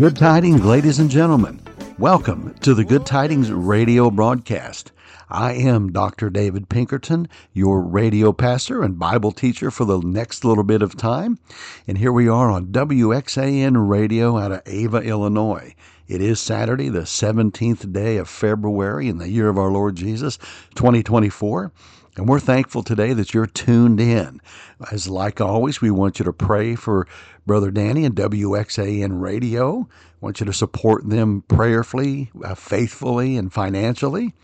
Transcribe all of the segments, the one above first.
Good tidings, ladies and gentlemen. Welcome to the Good Tidings radio broadcast. I am Dr. David Pinkerton, your radio pastor and Bible teacher for the next little bit of time. And here we are on WXAN Radio out of Ava, Illinois. It is Saturday, the 17th day of February in the year of our Lord Jesus, 2024. And we're thankful today that you're tuned in. As like always, we want you to pray for Brother Danny and WXAN Radio. I want you to support them prayerfully, faithfully, and financially.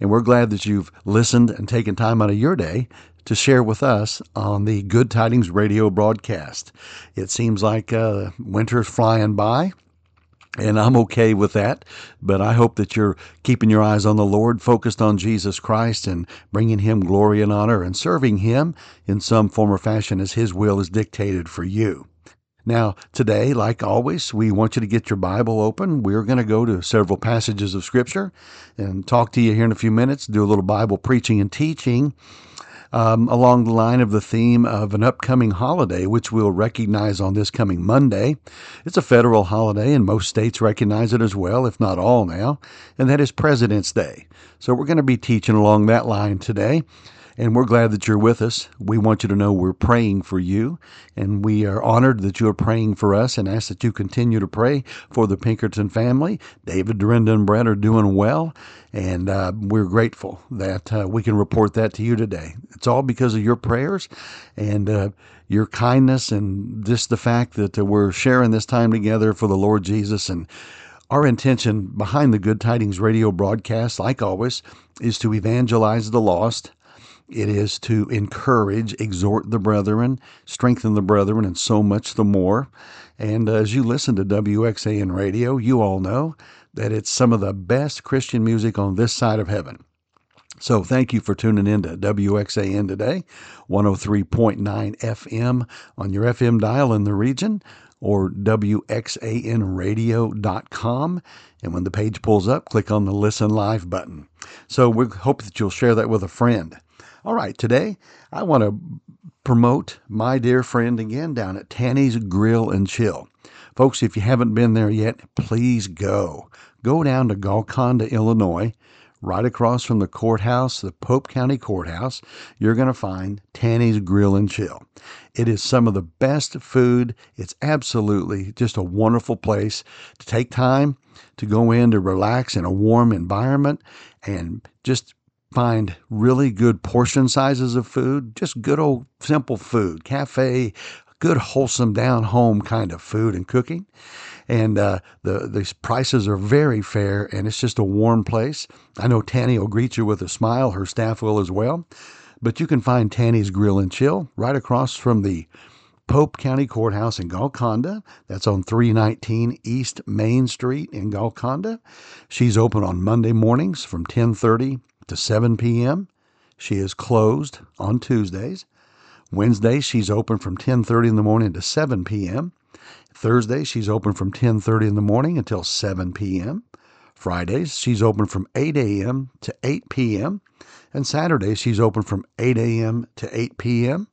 And we're glad that you've listened and taken time out of your day to share with us on the Good Tidings Radio broadcast. It seems like winter's flying by. And I'm okay with that, but I hope that you're keeping your eyes on the Lord, focused on Jesus Christ and bringing Him glory and honor and serving Him in some form or fashion as His will is dictated for you. Now, today, like always, we want you to get your Bible open. We're going to go to several passages of Scripture and talk to you here in a few minutes, do a little Bible preaching and teaching. Along the line of the theme of an upcoming holiday, which we'll recognize on this coming Monday. It's a federal holiday, and most states recognize it as well, if not all now, and that is President's Day. So we're going to be teaching along that line today, and we're glad that you're with us. We want you to know we're praying for you, and we are honored that you are praying for us and ask that you continue to pray for the Pinkerton family. David, Dorinda, and Brett are doing well. And we're grateful that we can report that to you today. It's all because of your prayers and your kindness and just the fact that we're sharing this time together for the Lord Jesus. And our intention behind the Good Tidings radio broadcast, like always, is to evangelize the lost. It is to encourage, exhort the brethren, strengthen the brethren, and so much the more. And as you listen to WXAN Radio, you all know that it's some of the best Christian music on this side of heaven. So thank you for tuning in to WXAN today, 103.9 FM on your FM dial in the region, or WXANradio.com. And when the page pulls up, click on the Listen Live button. So we hope that you'll share that with a friend. All right, today I want to promote my dear friend again down at Tanny's Grill and Chill. Folks, if you haven't been there yet, please go. Go down to Golconda, Illinois, right across from the courthouse, the Pope County Courthouse. You're going to find Tanny's Grill and Chill. It is some of the best food. It's absolutely just a wonderful place to take time to go in to relax in a warm environment and just find really good portion sizes of food, just good old simple food, cafe, good, wholesome, down-home kind of food and cooking. And the prices are very fair, and it's just a warm place. I know Tanny will greet you with a smile. Her staff will as well. But you can find Tanny's Grill and Chill right across from the Pope County Courthouse in Golconda. That's on 319 East Main Street in Golconda. She's open on Monday mornings from 10:30 to 7 p.m. She is closed on Tuesdays. Wednesday, she's open from 10:30 in the morning to 7 p.m. Thursday, she's open from 10:30 in the morning until 7 p.m. Fridays, she's open from 8 a.m. to 8 p.m. And Saturday, she's open from 8 a.m. to 8 p.m.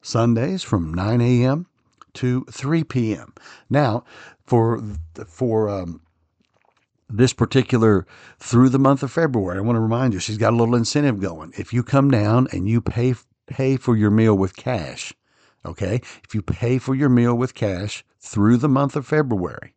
Sundays, from 9 a.m. to 3 p.m. Now, for this particular through the month of February, I want to remind you, she's got a little incentive going. If you come down and you pay for your meal with cash, okay? If you pay for your meal with cash through the month of February,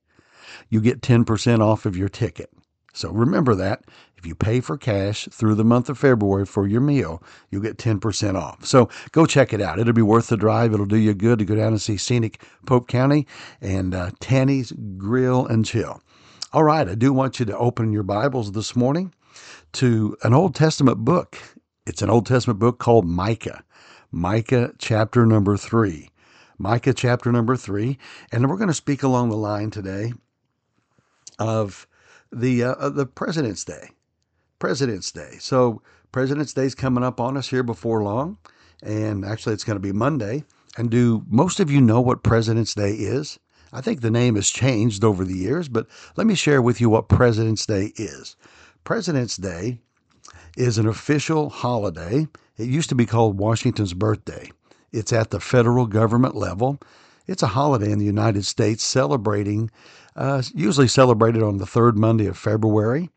you get 10% off of your ticket. So remember that. If you pay for cash through the month of February for your meal, you'll get 10% off. So go check it out. It'll be worth the drive. It'll do you good to go down and see scenic Pope County and Tanny's Grill and Chill. All right, I do want you to open your Bibles this morning to an Old Testament book. It's an Old Testament book called Micah, Micah chapter number 3. And we're going to speak along the line today of the President's Day. So President's Day is coming up on us here before long. And actually, it's going to be Monday. And do most of you know what President's Day is? I think the name has changed over the years, but let me share with you what President's Day is. President's Day is an official holiday. It used to be called Washington's birthday. It's at the federal government level. It's a holiday in the United States usually celebrated on the third Monday of February.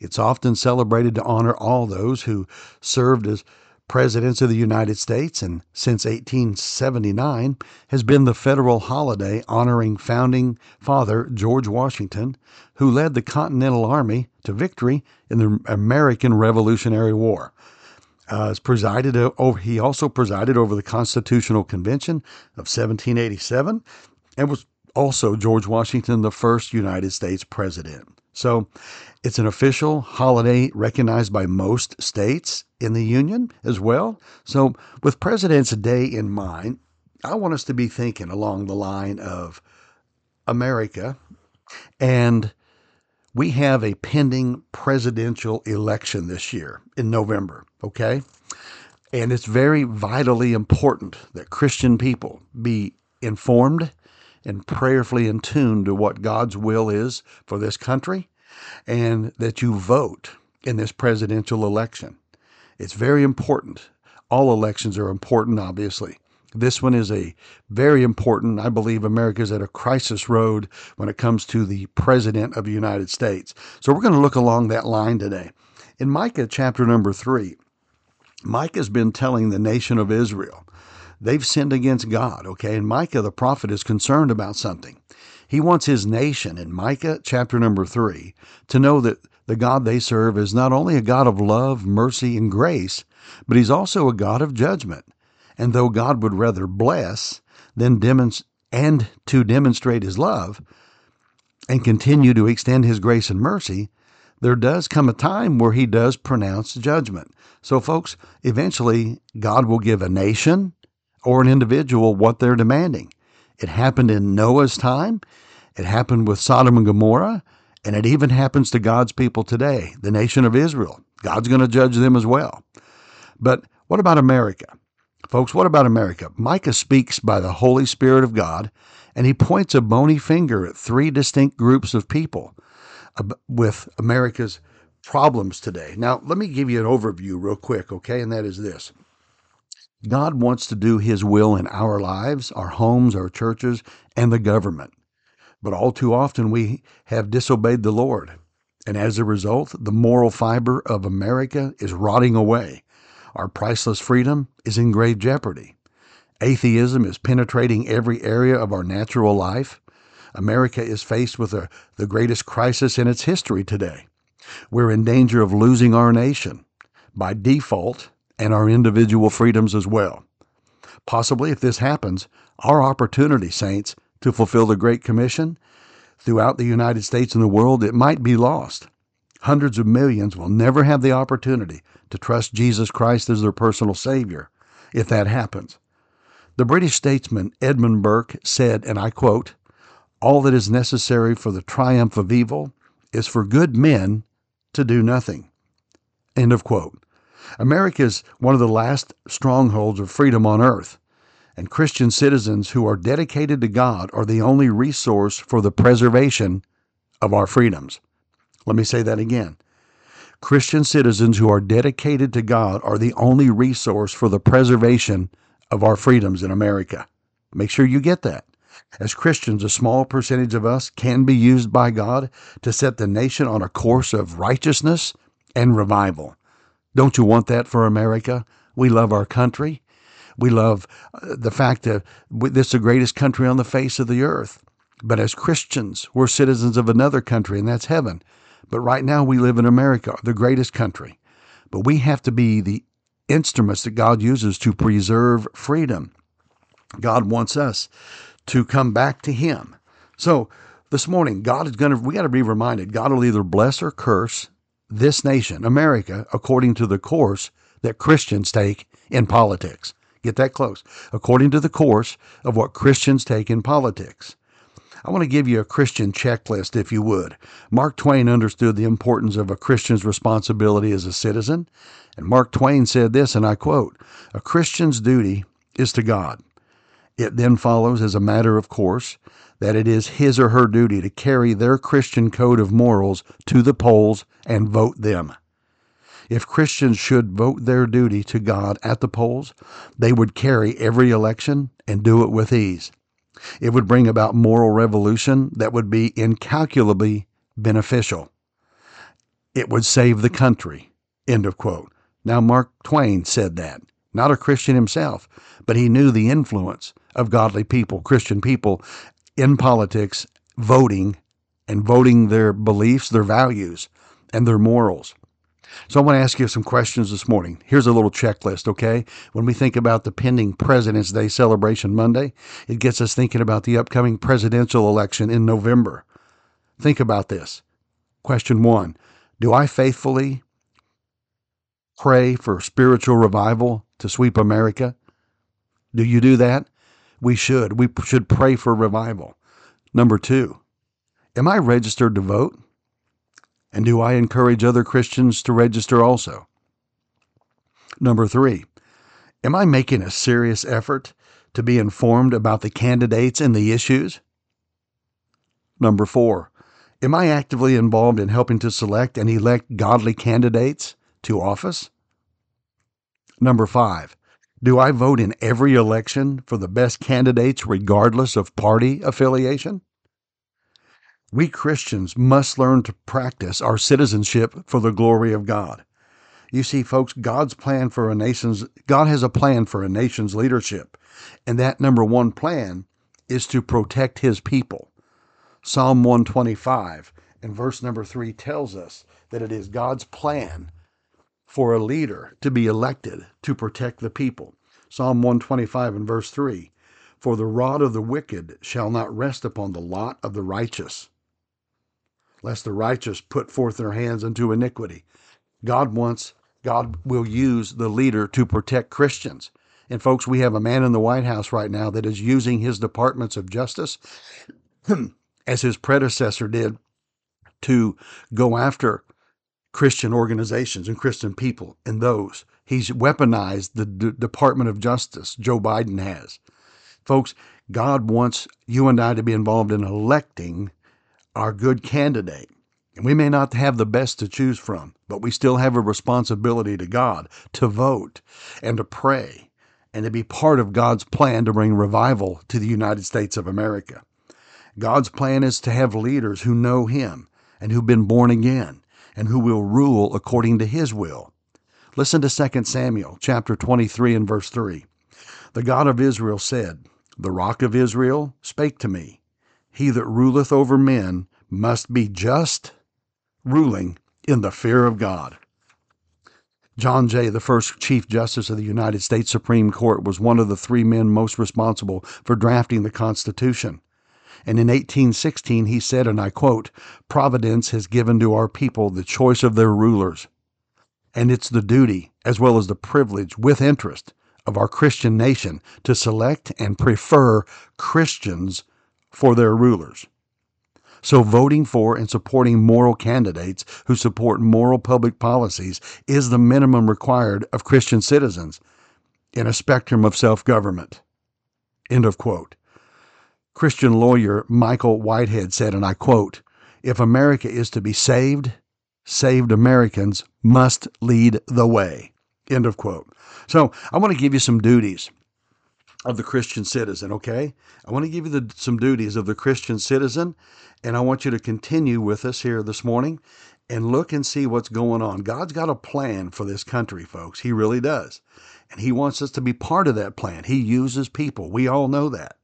It's often celebrated to honor all those who served as presidents of the United States, and since 1879 has been the federal holiday honoring founding father George Washington, who led the Continental Army to victory in the American Revolutionary War. He also presided over the Constitutional Convention of 1787 and was also George Washington, the first United States president. So it's an official holiday recognized by most states in the Union as well. So with President's Day in mind, I want us to be thinking along the line of America, and we have a pending presidential election this year in November, okay? And it's very vitally important that Christian people be informed and prayerfully in tune to what God's will is for this country, and that you vote in this presidential election. It's very important. All elections are important, obviously. This one is a very important. I believe America's at a crisis road when it comes to the president of the United States. So we're going to look along that line today. In Micah chapter number 3, Micah's been telling the nation of Israel, they've sinned against God, okay? And Micah, the prophet, is concerned about something. He wants his nation, in Micah chapter number 3, to know that the God they serve is not only a God of love, mercy, and grace, but he's also a God of judgment. And though God would rather bless than demonstrate his love and continue to extend his grace and mercy, there does come a time where he does pronounce judgment. So, folks, eventually God will give a nation or an individual what they're demanding. It happened in Noah's time. It happened with Sodom and Gomorrah. And it even happens to God's people today, the nation of Israel. God's going to judge them as well. But what about America? Folks, what about America? Micah speaks by the Holy Spirit of God, and he points a bony finger at three distinct groups of people with America's problems today. Now, let me give you an overview real quick, okay? And that is this. God wants to do his will in our lives, our homes, our churches, and the government. But all too often we have disobeyed the Lord. And as a result, the moral fiber of America is rotting away. Our priceless freedom is in grave jeopardy. Atheism is penetrating every area of our natural life. America is faced with the greatest crisis in its history today. We're in danger of losing our nation by default, and our individual freedoms as well. Possibly, if this happens, our opportunity, saints, to fulfill the Great Commission throughout the United States and the world, it might be lost. Hundreds of millions will never have the opportunity to trust Jesus Christ as their personal Savior if that happens. The British statesman Edmund Burke said, and I quote, "All that is necessary for the triumph of evil is for good men to do nothing." End of quote. America is one of the last strongholds of freedom on earth, and Christian citizens who are dedicated to God are the only resource for the preservation of our freedoms. Let me say that again. Christian citizens who are dedicated to God are the only resource for the preservation of our freedoms in America. Make sure you get that. As Christians, a small percentage of us can be used by God to set the nation on a course of righteousness and revival. Don't you want that for America? We love our country. We love the fact that this is the greatest country on the face of the earth. But as Christians, we're citizens of another country, and that's heaven. But right now we live in America, the greatest country. But we have to be the instruments that God uses to preserve freedom. God wants us to come back to him. So this morning, we got to be reminded, God will either bless or curse this nation, America, according to the course that Christians take in politics. Get that close. According to the course of what Christians take in politics. I want to give you a Christian checklist, if you would. Mark Twain understood the importance of a Christian's responsibility as a citizen. And Mark Twain said this, and I quote, "A Christian's duty is to God. It then follows as a matter of course that it is his or her duty to carry their Christian code of morals to the polls and vote them." If Christians should vote their duty to God at the polls, they would carry every election and do it with ease. It would bring about moral revolution that would be incalculably beneficial. It would save the country, end of quote. Now, Mark Twain said that, not a Christian himself, but he knew the influence of godly people, Christian people, in politics, voting their beliefs, their values, and their morals. So I want to ask you some questions this morning. Here's a little checklist, okay? When we think about the pending President's Day celebration Monday, it gets us thinking about the upcoming presidential election in November. Think about this. Question 1, do I faithfully pray for spiritual revival to sweep America? Do you do that? We should. We should pray for revival. Number 2, am I registered to vote? And do I encourage other Christians to register also? Number 3, am I making a serious effort to be informed about the candidates and the issues? Number 4, am I actively involved in helping to select and elect godly candidates to office? Number 5, do I vote in every election for the best candidates regardless of party affiliation? We Christians must learn to practice our citizenship for the glory of God. You see, folks, God has a plan for a nation's leadership, and that number one plan is to protect his people. Psalm 125 and verse number 3 tells us that it is God's plan for a leader to be elected to protect the people. Psalm 125 and verse 3, for the rod of the wicked shall not rest upon the lot of the righteous, lest the righteous put forth their hands unto iniquity. God will use the leader to protect Christians. And folks, we have a man in the White House right now that is using his departments of justice, as his predecessor did, to go after Christian organizations and Christian people and those. He's weaponized the Department of Justice, Joe Biden has. Folks, God wants you and I to be involved in electing our good candidate. And we may not have the best to choose from, but we still have a responsibility to God to vote and to pray and to be part of God's plan to bring revival to the United States of America. God's plan is to have leaders who know him and who've been born again and who will rule according to his will. Listen to 2 Samuel chapter 23 and verse 3. The God of Israel said, the rock of Israel spake to me. He that ruleth over men must be just, ruling in the fear of God. John Jay, the first Chief Justice of the United States Supreme Court, was one of the three men most responsible for drafting the Constitution. And in 1816, he said, and I quote, Providence has given to our people the choice of their rulers, and it's the duty as well as the privilege with interest of our Christian nation to select and prefer Christians for their rulers. So voting for and supporting moral candidates who support moral public policies is the minimum required of Christian citizens in a spectrum of self-government. End of quote. Christian lawyer Michael Whitehead said, and I quote, if America is to be saved, saved Americans must lead the way. End of quote. So I want to give you some duties of the Christian citizen, okay? I want to give you some duties of the Christian citizen, and I want you to continue with us here this morning and look and see what's going on. God's got a plan for this country, folks. He really does. And he wants us to be part of that plan. He uses people. We all know that.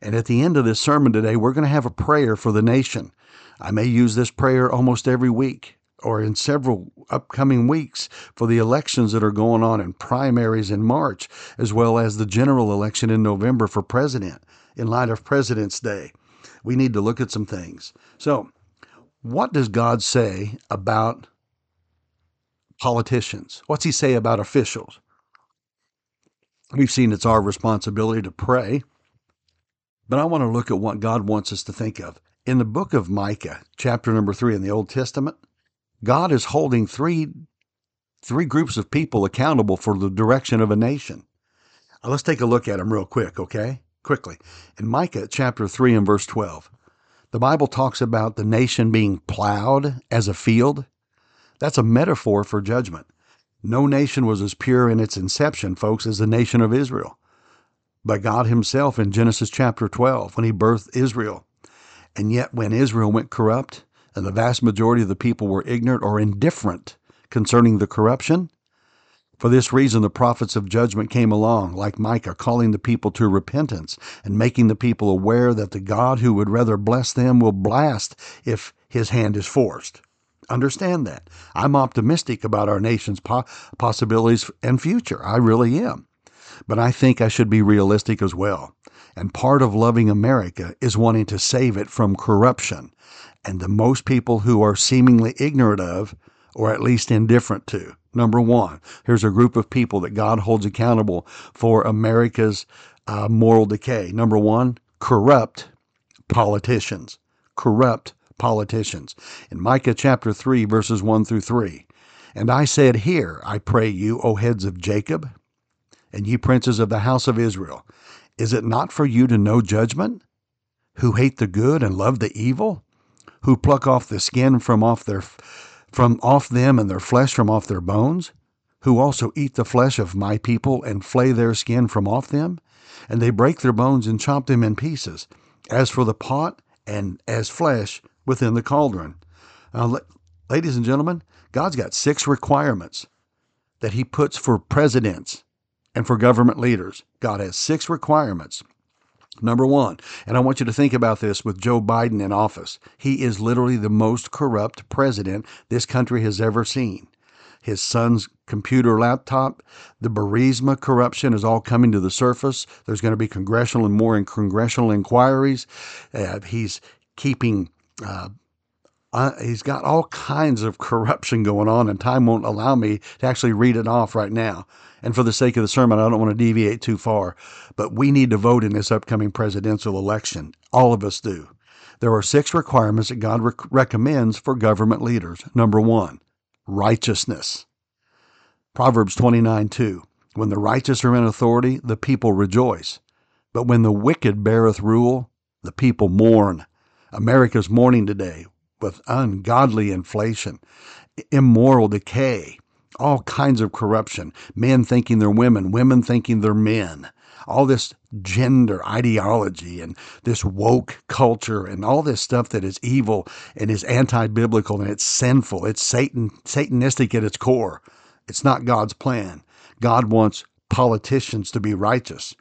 And at the end of this sermon today, we're going to have a prayer for the nation. I may use this prayer almost every week, or in several upcoming weeks, for the elections that are going on in primaries in March, as well as the general election in November for president. In light of President's Day, we need to look at some things. So, what does God say about politicians? What's he say about officials? We've seen it's our responsibility to pray, but I want to look at what God wants us to think of. In the book of Micah, chapter number 3 in the Old Testament, God is holding three groups of people accountable for the direction of a nation. Now, let's take a look at them real quick, okay? Quickly. In Micah chapter 3 and verse 12, the Bible talks about the nation being plowed as a field. That's a metaphor for judgment. No nation was as pure in its inception, folks, as the nation of Israel. by God himself in Genesis chapter 12 when he birthed Israel. And yet when Israel went corrupt and the vast majority of the people were ignorant or indifferent concerning the corruption, for this reason the prophets of judgment came along, like Micah, calling the people to repentance and making the people aware that the God who would rather bless them will blast if his hand is forced. Understand that. I'm optimistic about our nation's possibilities and future. I really am. But I think I should be realistic as well. And part of loving America is wanting to save it from corruption. And the most people who are seemingly ignorant of, or at least indifferent to. Number one, here's a group of people that God holds accountable for America's moral decay. Number one, corrupt politicians. Corrupt politicians. In Micah chapter 3, verses 1 through 3, "And I said, Hear, I pray you, O heads of Jacob, and ye princes of the house of Israel, is it not for you to know judgment? Who hate the good and love the evil? Who pluck off the skin from off them and their flesh from off their bones? Who also eat the flesh of my people and flay their skin from off them? And they break their bones and chop them in pieces, as for the pot and as flesh within the cauldron." Now, ladies and gentlemen, God's got 6 requirements that he puts for presidents and for government leaders. God has 6 requirements. Number one, and I want you to think about this with Joe Biden in office. He is literally the most corrupt president this country has ever seen. His son's computer laptop, the Burisma corruption is all coming to the surface. There's going to be congressional inquiries. He's keeping... he's got all kinds of corruption going on, and time won't allow me to actually read it off right now. And for the sake of the sermon, I don't want to deviate too far, but we need to vote in this upcoming presidential election. All of us do. There are 6 requirements that God recommends for government leaders. Number one, righteousness. Proverbs 29:2, "When the righteous are in authority, the people rejoice. But when the wicked beareth rule, the people mourn." America's mourning today with ungodly inflation, immoral decay, all kinds of corruption, men thinking they're women, women thinking they're men, all this gender ideology and this woke culture and all this stuff that is evil and is anti-biblical and it's sinful. It's satanistic at its core. It's not God's plan. God wants politicians to be righteous.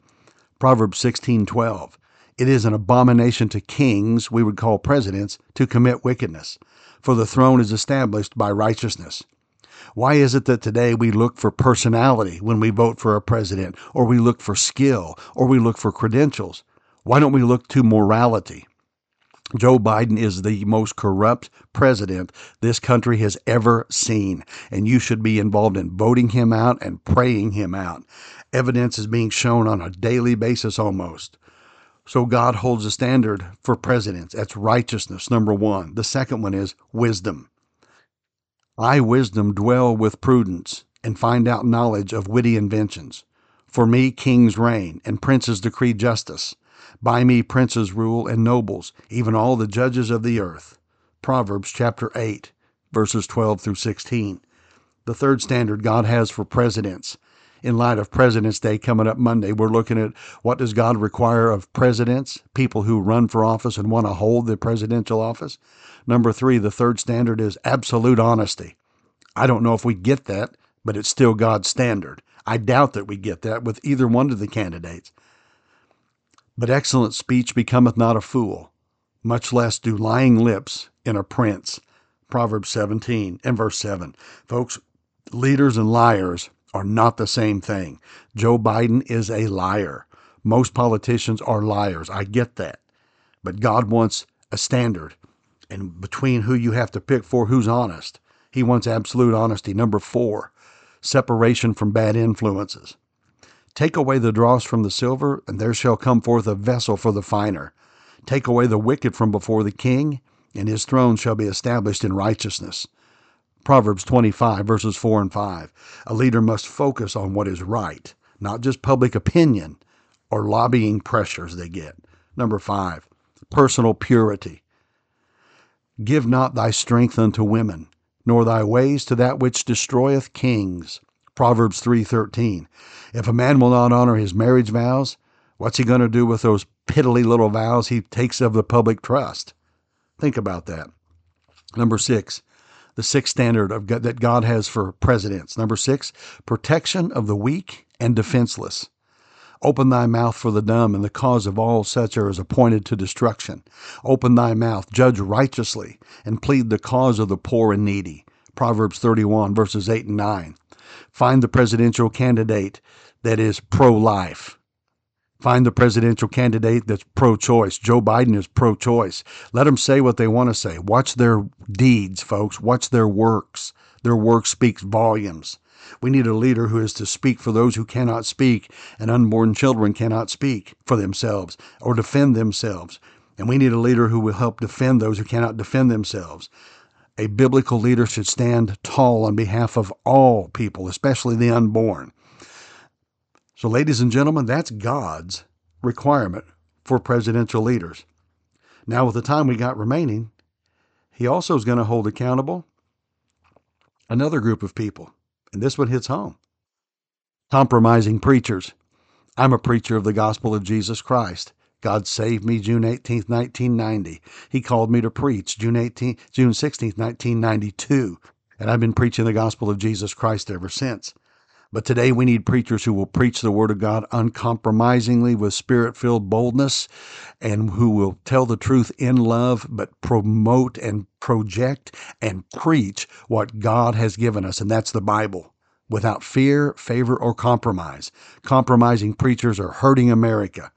Proverbs 16:12. "It is an abomination to kings," we would call presidents, "to commit wickedness, for the throne is established by righteousness." Why is it that today we look for personality when we vote for a president, or we look for skill, or we look for credentials? Why don't we look to morality? Joe Biden is the most corrupt president this country has ever seen, and you should be involved in voting him out and praying him out. Evidence is being shown on a daily basis almost. So God holds a standard for presidents. That's righteousness, number one. The second one is wisdom. "I, wisdom, dwell with prudence and find out knowledge of witty inventions. For me, kings reign and princes decree justice. By me, princes rule and nobles, even all the judges of the earth." Proverbs chapter 8, verses 12 through 16. The third standard God has for presidents. In light of President's Day coming up Monday, we're looking at what does God require of presidents, people who run for office and want to hold the presidential office. Number three, the third standard is absolute honesty. I don't know if we get that, but it's still God's standard. I doubt that we get that with either one of the candidates. "But excellent speech becometh not a fool, much less do lying lips in a prince." Proverbs 17 and verse 7. Folks, leaders and liars are not the same thing. Joe Biden is a liar. Most politicians are liars. I get that. But God wants a standard. And between who you have to pick for, who's honest. He wants absolute honesty. Number four, separation from bad influences. "Take away the dross from the silver, and there shall come forth a vessel for the finer. Take away the wicked from before the king, and his throne shall be established in righteousness." Proverbs 25, verses 4 and 5. A leader must focus on what is right, not just public opinion or lobbying pressures they get. Number 5, personal purity. "Give not thy strength unto women, nor thy ways to that which destroyeth kings." Proverbs 3:13. "If a man will not honor his marriage vows, What's he going to do with those piddly little vows he takes of the public trust? Think about that. Number six, the sixth standard of God, that God has for presidents. Number six, protection of the weak and defenseless. Open thy mouth for the dumb, and the cause of all such as are appointed to destruction. Open thy mouth, judge righteously, and plead the cause of the poor and needy. Proverbs 31, verses 8 and 9. Find the presidential candidate that is pro-life. Find the presidential candidate that's pro-choice. Joe Biden is pro-choice. Let them say what they want to say. Watch their deeds, folks. Watch their works. Their work speaks volumes. We need a leader who is to speak for those who cannot speak, and unborn children cannot speak for themselves or defend themselves. And we need a leader who will help defend those who cannot defend themselves. A biblical leader should stand tall on behalf of all people, especially the unborn. So, ladies and gentlemen, that's God's requirement for presidential leaders. Now, with the time we got remaining, he also is going to hold accountable another group of people. And this one hits home. Compromising preachers. I'm a preacher of the gospel of Jesus Christ. God saved me June 18th, 1990. He called me to preach June 16th, 1992. And I've been preaching the gospel of Jesus Christ ever since. But today we need preachers who will preach the word of God uncompromisingly with spirit-filled boldness, and who will tell the truth in love, but promote and project and preach what God has given us, and that's the Bible, without fear, favor, or compromise. Compromising preachers are hurting America.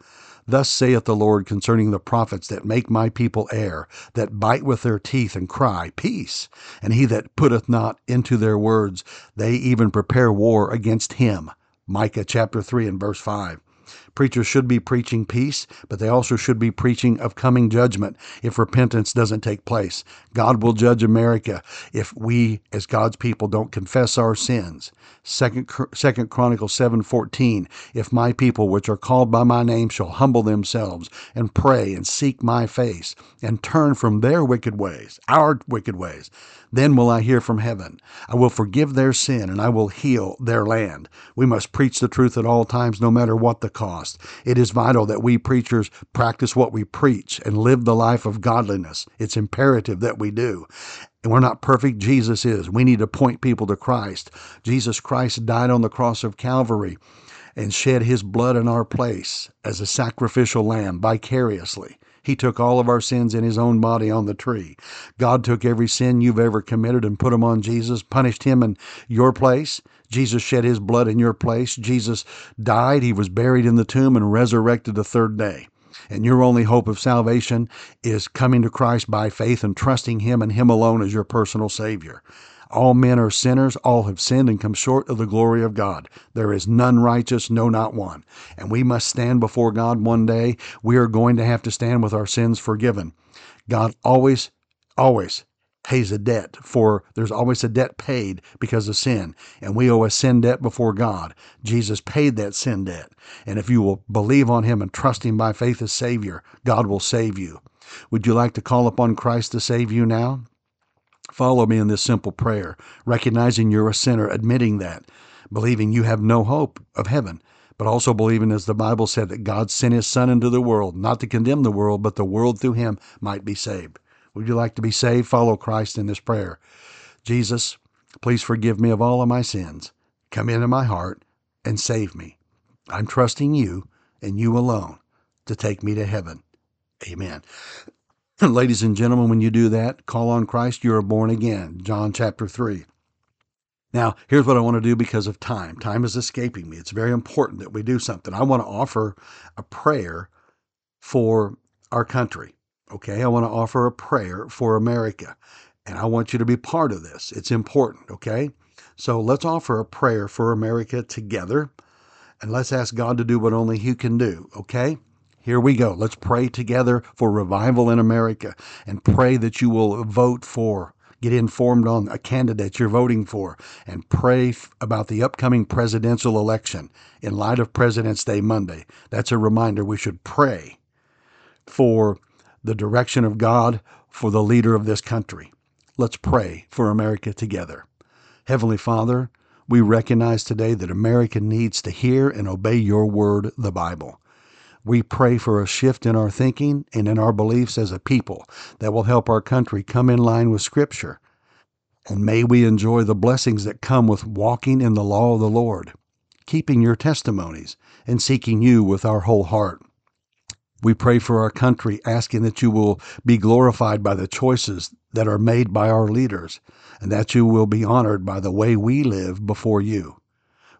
Thus saith the Lord concerning the prophets that make my people err, that bite with their teeth and cry, peace, and he that putteth not into their words, they even prepare war against him. Micah chapter 3 and verse 5. Preachers should be preaching peace, but they also should be preaching of coming judgment if repentance doesn't take place. God will judge America if we, as God's people, don't confess our sins. 2 Chronicles 7:14, if my people which are called by my name shall humble themselves and pray and seek my face and turn from their wicked ways, our wicked ways, then will I hear from heaven. I will forgive their sin and I will heal their land. We must preach the truth at all times, no matter what the cost. It is vital that we preachers practice what we preach and live the life of godliness. It's imperative that we do. And we're not perfect. Jesus is. We need to point people to Christ. Jesus Christ died on the cross of Calvary and shed his blood in our place as a sacrificial lamb vicariously. He took all of our sins in his own body on the tree. God took every sin you've ever committed and put them on Jesus, punished him in your place. Jesus shed his blood in your place. Jesus died. He was buried in the tomb and resurrected the third day. And your only hope of salvation is coming to Christ by faith and trusting him and him alone as your personal Savior. All men are sinners, all have sinned and come short of the glory of God. There is none righteous, no, not one. And we must stand before God one day. We are going to have to stand with our sins forgiven. God always, always pays a debt, for there's always a debt paid because of sin. And we owe a sin debt before God. Jesus paid that sin debt. And if you will believe on him and trust him by faith as Savior, God will save you. Would you like to call upon Christ to save you now? Follow me in this simple prayer, recognizing you're a sinner, admitting that, believing you have no hope of heaven, but also believing, as the Bible said, that God sent his Son into the world, not to condemn the world, but the world through him might be saved. Would you like to be saved? Follow Christ in this prayer. Jesus, please forgive me of all of my sins. Come into my heart and save me. I'm trusting you and you alone to take me to heaven. Amen. Ladies and gentlemen, when you do that, call on Christ, you are born again. John chapter 3. Now, here's what I want to do because of time. Time is escaping me. It's very important that we do something. I want to offer a prayer for our country, okay? I want to offer a prayer for America, and I want you to be part of this. It's important, okay? So let's offer a prayer for America together, and let's ask God to do what only he can do, okay? Here we go. Let's pray together for revival in America, and pray that you will vote for, get informed on a candidate you're voting for, and pray about the upcoming presidential election in light of President's Day Monday. That's a reminder. We should pray for the direction of God for the leader of this country. Let's pray for America together. Heavenly Father, we recognize today that America needs to hear and obey your word, the Bible. We pray for a shift in our thinking and in our beliefs as a people that will help our country come in line with Scripture. And may we enjoy the blessings that come with walking in the law of the Lord, keeping your testimonies, and seeking you with our whole heart. We pray for our country, asking that you will be glorified by the choices that are made by our leaders, and that you will be honored by the way we live before you.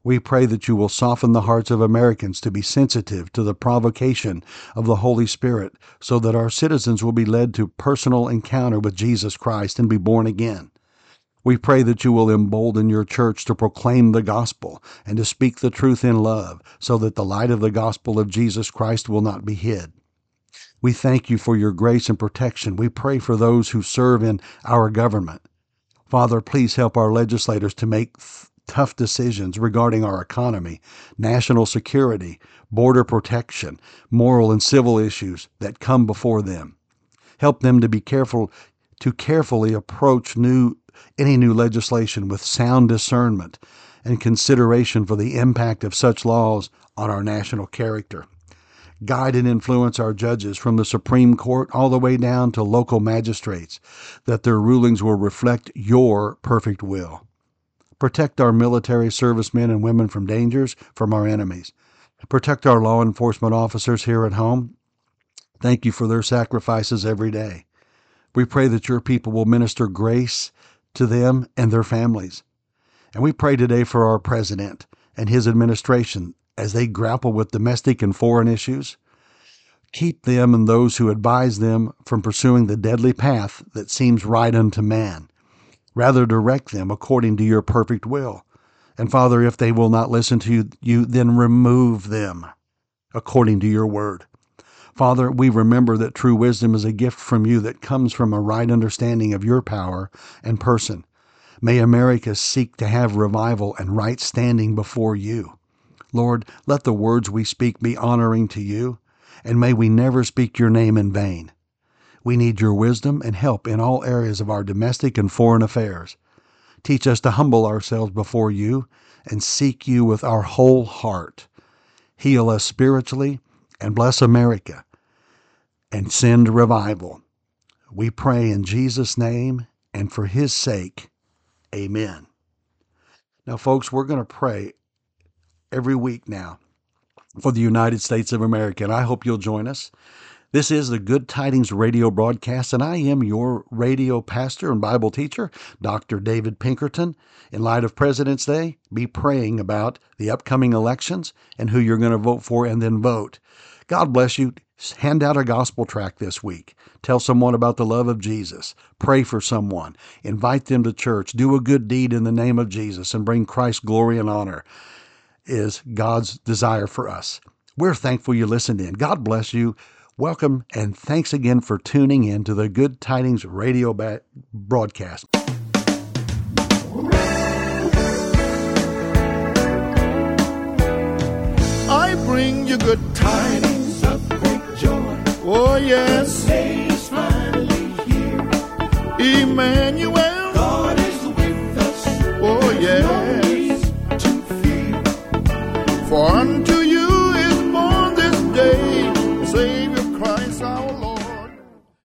We pray that you will soften the hearts of Americans to be sensitive to the provocation of the Holy Spirit, so that our citizens will be led to personal encounter with Jesus Christ and be born again. We pray that you will embolden your church to proclaim the gospel and to speak the truth in love, so that the light of the gospel of Jesus Christ will not be hid. We thank you for your grace and protection. We pray for those who serve in our government. Father, please help our legislators to make tough decisions regarding our economy, national security, border protection, moral and civil issues that come before them. Help them to be careful to carefully approach any new legislation with sound discernment and consideration for the impact of such laws on our national character. Guide and influence our judges from the Supreme Court all the way down to local magistrates, that their rulings will reflect your perfect will. Protect our military servicemen and women from dangers from our enemies. Protect our law enforcement officers here at home. Thank you for their sacrifices every day. We pray that your people will minister grace to them and their families. And we pray today for our president and his administration as they grapple with domestic and foreign issues. Keep them and those who advise them from pursuing the deadly path that seems right unto man. Rather, direct them according to your perfect will. And Father, if they will not listen to you, then remove them according to your word. Father, we remember that true wisdom is a gift from you that comes from a right understanding of your power and person. May America seek to have revival and right standing before you. Lord, let the words we speak be honoring to you, and may we never speak your name in vain. We need your wisdom and help in all areas of our domestic and foreign affairs. Teach us to humble ourselves before you and seek you with our whole heart. Heal us spiritually and bless America and send revival. We pray in Jesus' name and for his sake. Amen. Now, folks, we're going to pray every week now for the United States of America, and I hope you'll join us. This is the Good Tidings Radio broadcast, and I am your radio pastor and Bible teacher, Dr. David Pinkerton. In light of President's Day, be praying about the upcoming elections and who you're going to vote for, and then vote. God bless you. Hand out a gospel tract this week. Tell someone about the love of Jesus. Pray for someone. Invite them to church. Do a good deed in the name of Jesus and bring Christ's glory and honor is God's desire for us. We're thankful you listened in. God bless you. Welcome, and thanks again for tuning in to the Good Tidings Radio broadcast. I bring you good tidings of great joy. Oh, yes.